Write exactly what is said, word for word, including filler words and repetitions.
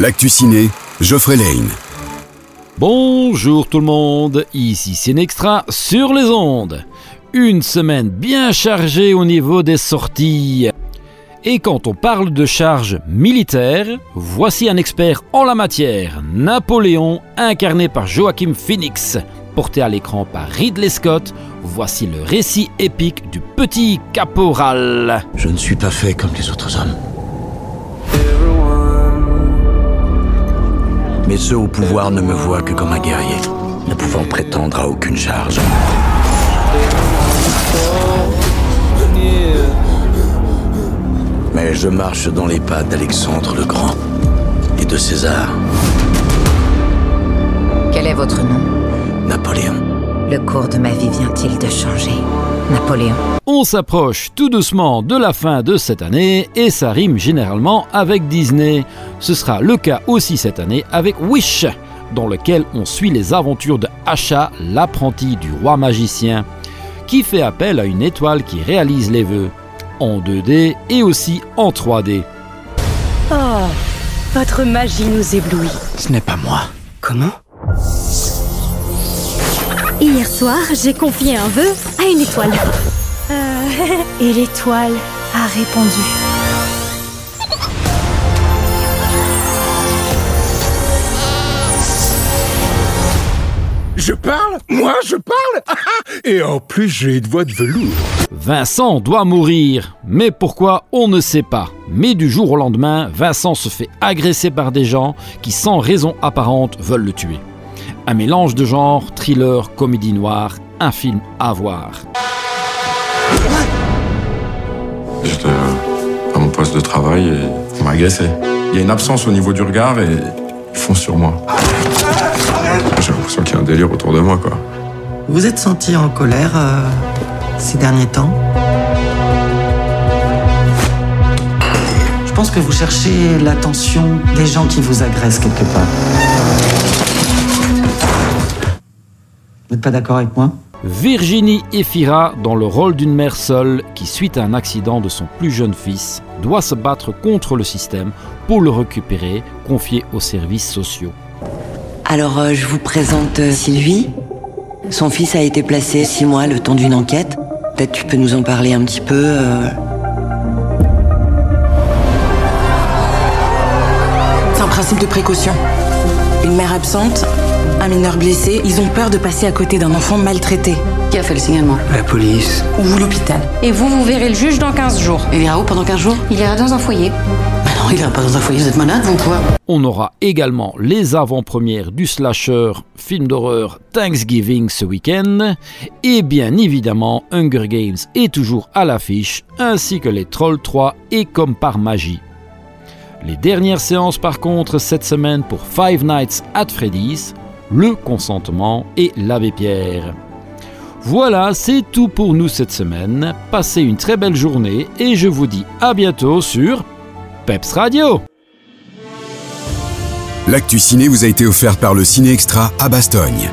L'actu ciné, Joffrey Leyn. Bonjour tout le monde, ici CineXtra sur les ondes. Une semaine bien chargée au niveau des sorties. Et quand on parle de charge militaire, voici un expert en la matière, Napoléon, incarné par Joaquin Phoenix. Porté à l'écran par Ridley Scott, voici le récit épique du petit caporal. Je ne suis pas fait comme les autres hommes. Mais ceux au pouvoir ne me voient que comme un guerrier, ne pouvant prétendre à aucune charge. Mais je marche dans les pas d'Alexandre le Grand et de César. Quel est votre nom ? Napoléon. Le cours de ma vie vient-il de changer ? Napoléon. On s'approche tout doucement de la fin de cette année et ça rime généralement avec Disney. Ce sera le cas aussi cette année avec Wish, dans lequel on suit les aventures de Asha, l'apprentie du roi magicien, qui fait appel à une étoile qui réalise les vœux, en deux D et aussi en trois D. Oh, votre magie nous éblouit. Ce n'est pas moi. Comment ? Hier soir, j'ai confié un vœu à une étoile. Euh... Et l'étoile a répondu. Je parle ? Moi, je parle ? Et en plus, j'ai une voix de velours. Vincent doit mourir. Mais pourquoi ? On ne sait pas. Mais du jour au lendemain, Vincent se fait agresser par des gens qui, sans raison apparente, veulent le tuer. Un mélange de genres, thriller, comédie noire, un film à voir. J'étais à mon poste de travail et on m'a agressé. Il y a une absence au niveau du regard et ils foncent sur moi. J'ai l'impression qu'il y a un délire autour de moi, quoi. Vous êtes senti en colère euh, ces derniers temps ? Je pense que vous cherchez l'attention des gens qui vous agressent quelque part. Vous n'êtes pas d'accord avec moi ? Virginie Efira, dans le rôle d'une mère seule qui, suite à un accident de son plus jeune fils, doit se battre contre le système pour le récupérer, confié aux services sociaux. Alors, euh, je vous présente euh, Sylvie. Son fils a été placé six mois le temps d'une enquête. Peut-être tu peux nous en parler un petit peu. Euh... C'est un principe de précaution. Une mère absente, un mineur blessé, ils ont peur de passer à côté d'un enfant maltraité. Qui a fait le signalement ? La police. Ou l'hôpital. Et vous, vous verrez le juge dans quinze jours. Il ira où pendant quinze jours ? Il ira dans un foyer. Bah non, il ira pas dans un foyer, vous êtes malade, vous quoi ? On aura également les avant-premières du slasher, film d'horreur Thanksgiving ce week-end. Et bien évidemment, Hunger Games est toujours à l'affiche, ainsi que les Troll trois et Comme par magie. Les dernières séances par contre cette semaine pour Five Nights at Freddy's, le Consentement et l'Abbé Pierre. Voilà, c'est tout pour nous cette semaine. Passez une très belle journée et je vous dis à bientôt sur Pep's Radio. L'actu ciné vous a été offert par le CineXtra à Bastogne.